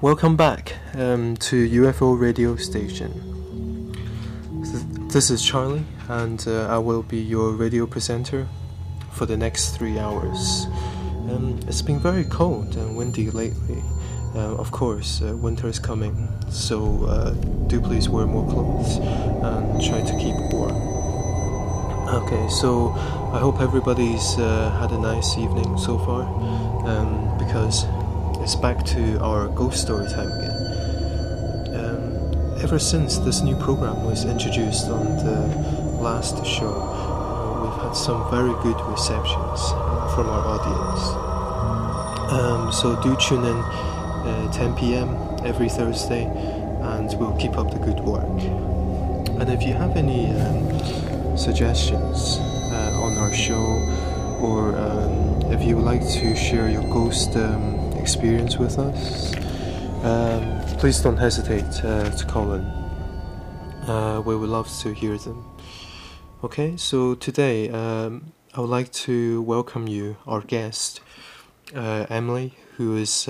Welcome back to UFO Radio Station. This is Charlie, and I will be your radio presenter for the next 3 hours. It's been very cold and windy lately. Of course, winter is coming, so do please wear more clothes and try to keep warm. Okay, so I hope everybody's had a nice evening so far, because it's back to our ghost story time again. Ever since this new program was introduced on the last show, we've had some very good receptions from our audience. So do tune in 10 p.m. every Thursday, and we'll keep up the good work. And if you have any suggestions on our show, or if you would like to share your ghost experience with us, please don't hesitate to call in. We would love to hear them. Okay, so today I would like to welcome you, our guest, Emily, who is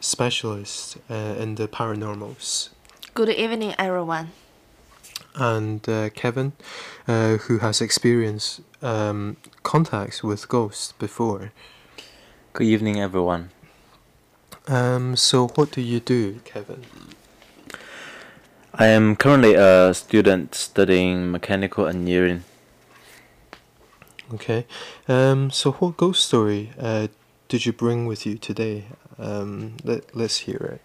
specialist in the paranormals. Good evening, everyone. And Kevin, who has experienced contacts with ghosts before. Good evening, everyone. So what do you do, Kevin? I am currently a student studying mechanical engineering. Okay. So what ghost story did you bring with you today? Let's hear it.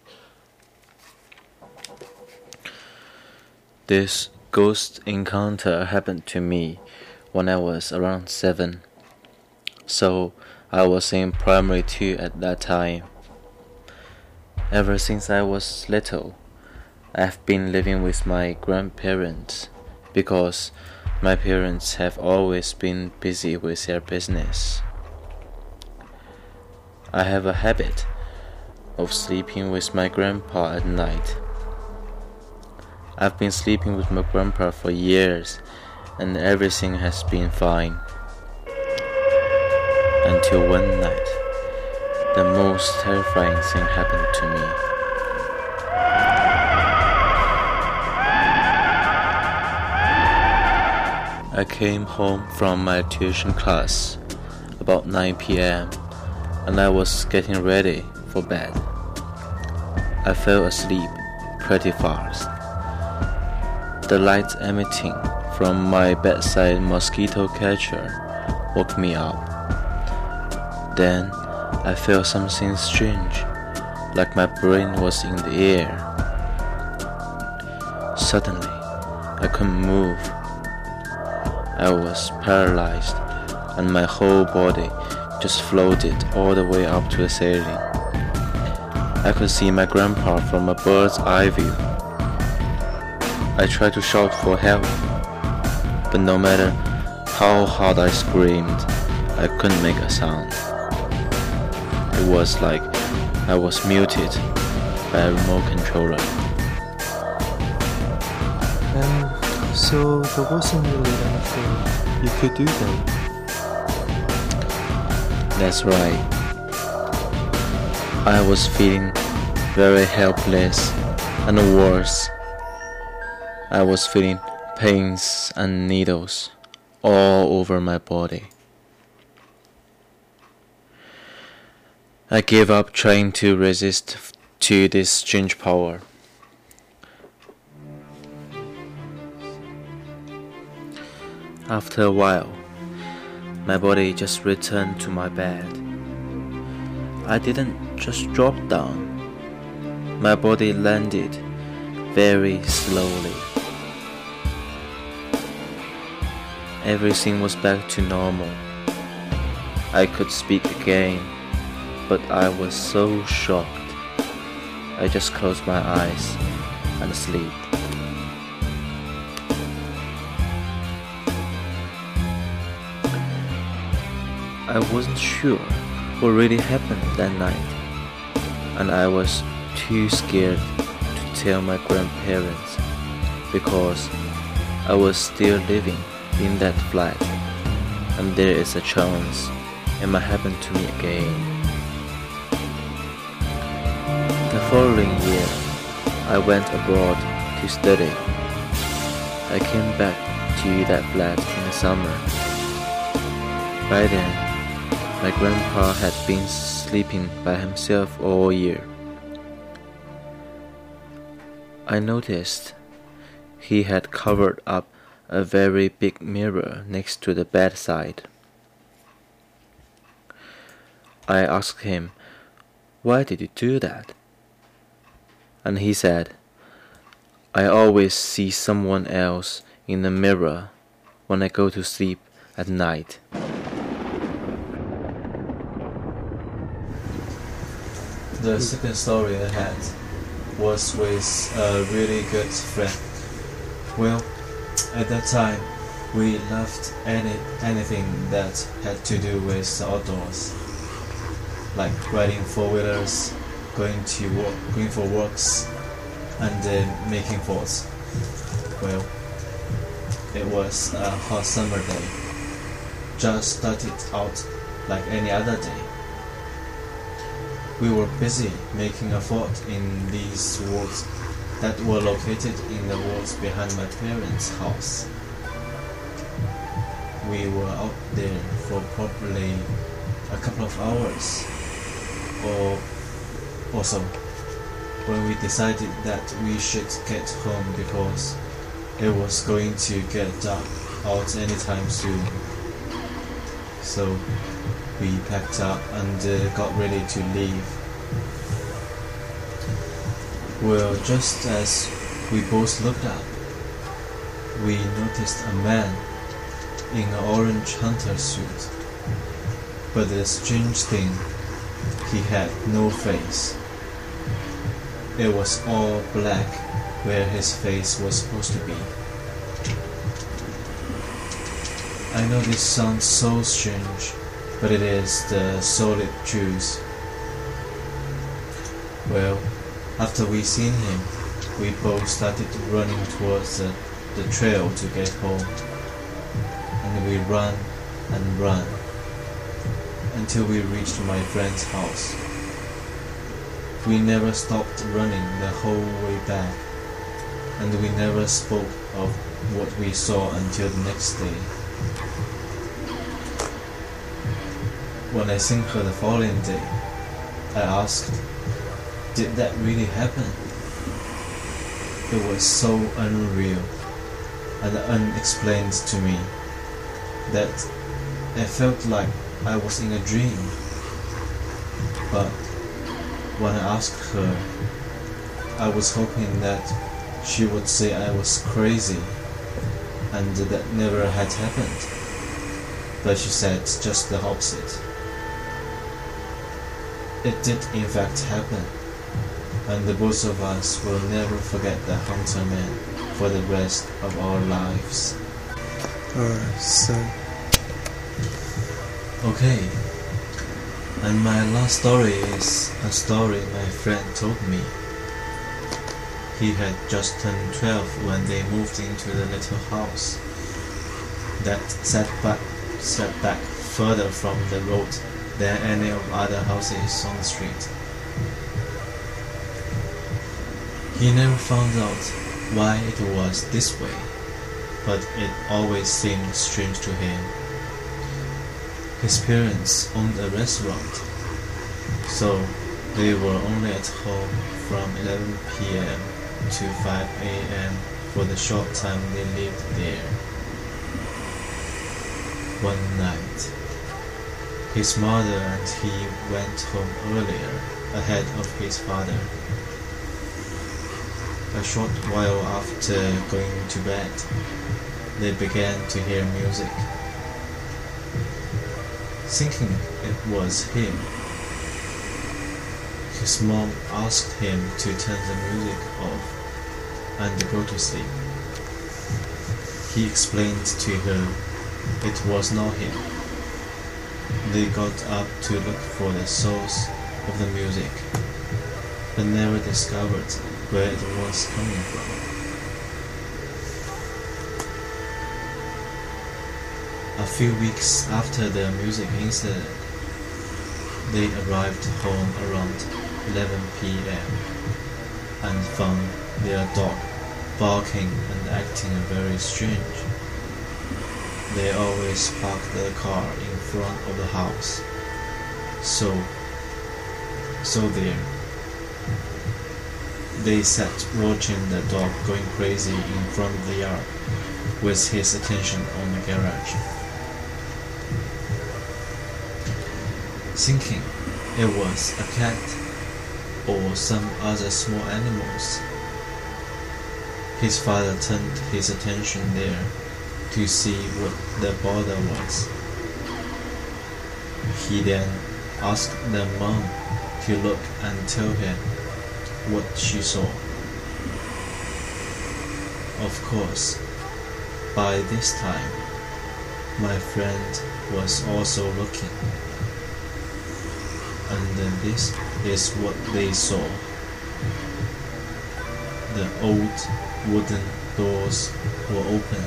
This ghost encounter happened to me when I was around 7. So I was in primary 2 at that time. Ever since I was little, I've been living with my grandparents because my parents have always been busy with their business. I have a habit of sleeping with my grandpa at night. I've been sleeping with my grandpa for years, and everything has been fine. Until one night, the most terrifying thing happened to me. I came home from my tuition class about 9 p.m. and I was getting ready for bed. I fell asleep pretty fast. The lights emitting from my bedside mosquito catcher woke me up. Then I felt something strange, like my brain was in the air. Suddenly, I couldn't move. I was paralyzed, and my whole body just floated all the way up to the ceiling. I could see my grandpa from a bird's eye view. I tried to shout for help, but no matter how hard I screamed, I couldn't make a sound. It was like I was muted by a remote controller. So there wasn't really anything you could do then? That's right. I was feeling very helpless, and worse, I was feeling pains and needles all over my body. I gave up trying to resist to this strange power. After a while, my body just returned to my bed. I didn't just drop down. My body landed very slowly. Everything was back to normal. I could speak again, but I was so shocked. I just closed my eyes and slept. I wasn't sure what really happened that night, and I was too scared to tell my grandparents because I was still living in that flat, and there is a chance it might happen to me again. The following year, I went abroad to study. I came back to that flat in the summer. By then, my grandpa had been sleeping by himself all year. I noticed he had covered up a very big mirror next to the bedside. I asked him, "Why did you do that?" And he said, "I always see someone else in the mirror when I go to sleep at night." The second story I had was with a really good friend. Well, at that time, we loved anything that had to do with the outdoors, like riding four-wheelers, going for walks, and making forts. Well, it was a hot summer day. Just started out like any other day. We were busy making a fort in these woods that were located in the woods behind my parents' house. We were out there for probably a couple of hours or so, when we decided that we should get home because it was going to get dark out anytime soon. So we packed up and got ready to leave. Well, just as we both looked up, we noticed a man in an orange hunter suit. But the strange thing, he had no face. It was all black where his face was supposed to be. I know this sounds so strange, but it is the solid truth. Well, after we seen him, we both started running towards the trail to get home. And we ran and ran until we reached my friend's house. We never stopped running the whole way back, and we never spoke of what we saw until the next day. When I think of the following day, I asked, "Did that really happen?" It was so unreal and unexplained to me that I felt like I was in a dream. But when I asked her, I was hoping that she would say I was crazy and that never had happened, but she said just the opposite. It did in fact happen, and the both of us will never forget the hunter man for the rest of our lives. Okay. And my last story is a story my friend told me. He had just turned 12 when they moved into the little house that sat back further from the road than any of other houses on the street. He never found out why it was this way, but it always seemed strange to him. His parents owned a restaurant, so they were only at home from 11 p.m. to 5 a.m. for the short time they lived there. One night, his mother and he went home earlier, ahead of his father. A short while after going to bed, they began to hear music. Thinking it was him, his mom asked him to turn the music off and go to sleep. He explained to her it was not him. They got up to look for the source of the music, but never discovered where it was coming from. A few weeks after the music incident, they arrived home around 11 p.m. and found their dog barking and acting very strange. They always park the car in front of the house, so there they sat watching the dog going crazy in front of the yard with his attention on the garage, thinking it was a cat or some other small animals. His father turned his attention there to see what the bother was. He then asked the mom to look and tell him what she saw. Of course, by this time, my friend was also looking, and this is what they saw. The old wooden doors were open,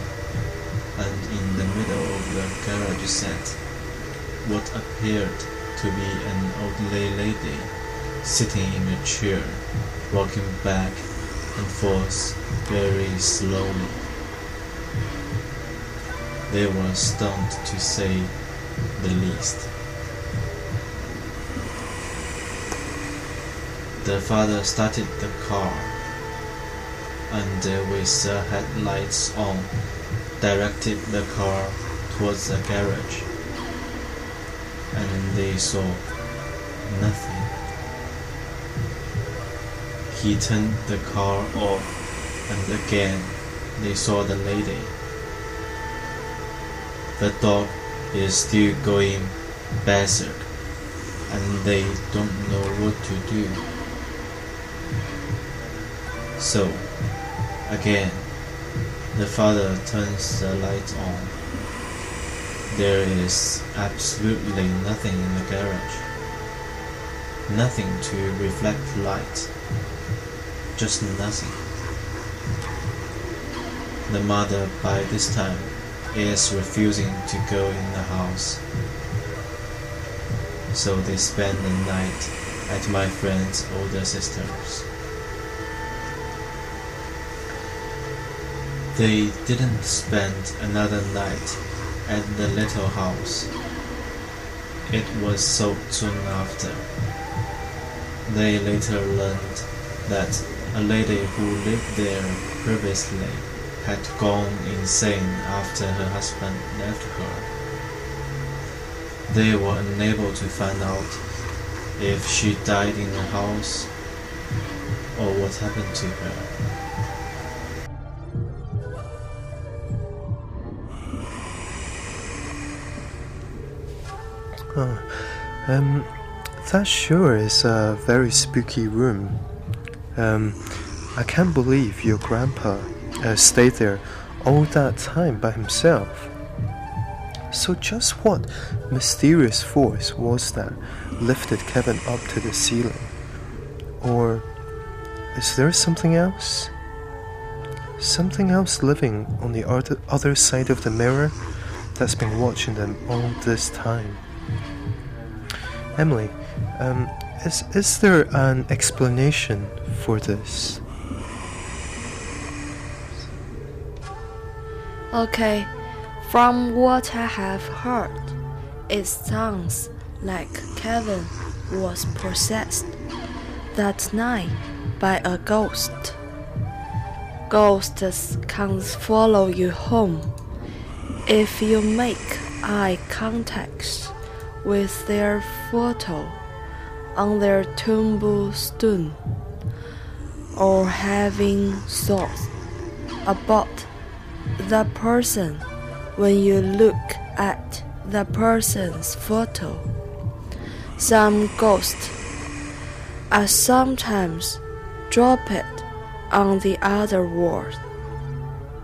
and in the middle of the garage sat what appeared to be an elderly lady sitting in a chair, rocking back and forth very slowly. They were stunned, to say the least. The father started the car, and with the headlights on, directed the car towards the garage, and they saw nothing. He turned the car off, and again they saw the lady. The dog is still going berserk, and they don't know what to do. So again, the father turns the light on. There is absolutely nothing in the garage. Nothing to reflect light. Just nothing. The mother, by this time, is refusing to go in the house. So they spend the night at my friend's older sister's. They didn't spend another night at the little house. It was sold soon after. They later learned that a lady who lived there previously had gone insane after her husband left her. They were unable to find out if she died in the house or what happened to her. That sure is a very spooky room. I can't believe your grandpa stayed there all that time by himself. So just what mysterious force was that lifted Kevin up to the ceiling? Or is there something else? Something else living on the other side of the mirror that's been watching them all this time? Emily, is there an explanation for this? Okay, from what I have heard, it sounds like Kevin was possessed that night by a ghost. Ghosts can follow you home if you make eye contact with their photo on their tombstone, or having thoughts about the person when you look at the person's photo. Some ghosts are sometimes dropped on the other wall,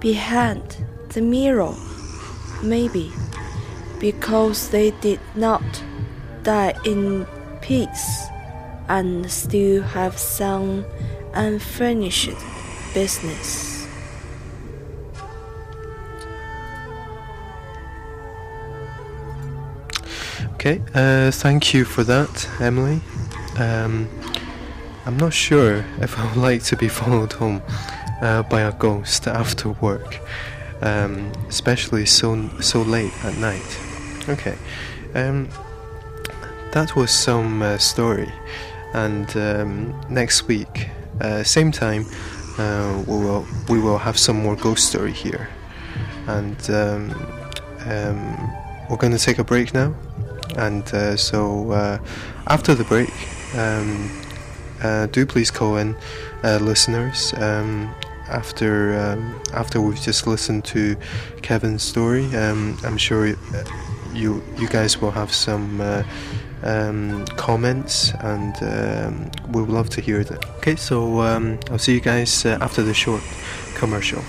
behind the mirror, maybe, because they did not die in peace and still have some unfurnished business. Okay, thank you for that, Emily. I'm not sure if I would like to be followed home by a ghost after work, especially so late at night. Okay, that was some story, and next week, same time, we will have some more ghost story here, and we're going to take a break now, and so after the break, do please call in, listeners. After we've just listened to Kevin's story, I'm sure you guys will have some comments, and we would love to hear them. Okay, so I'll see you guys after the short commercial.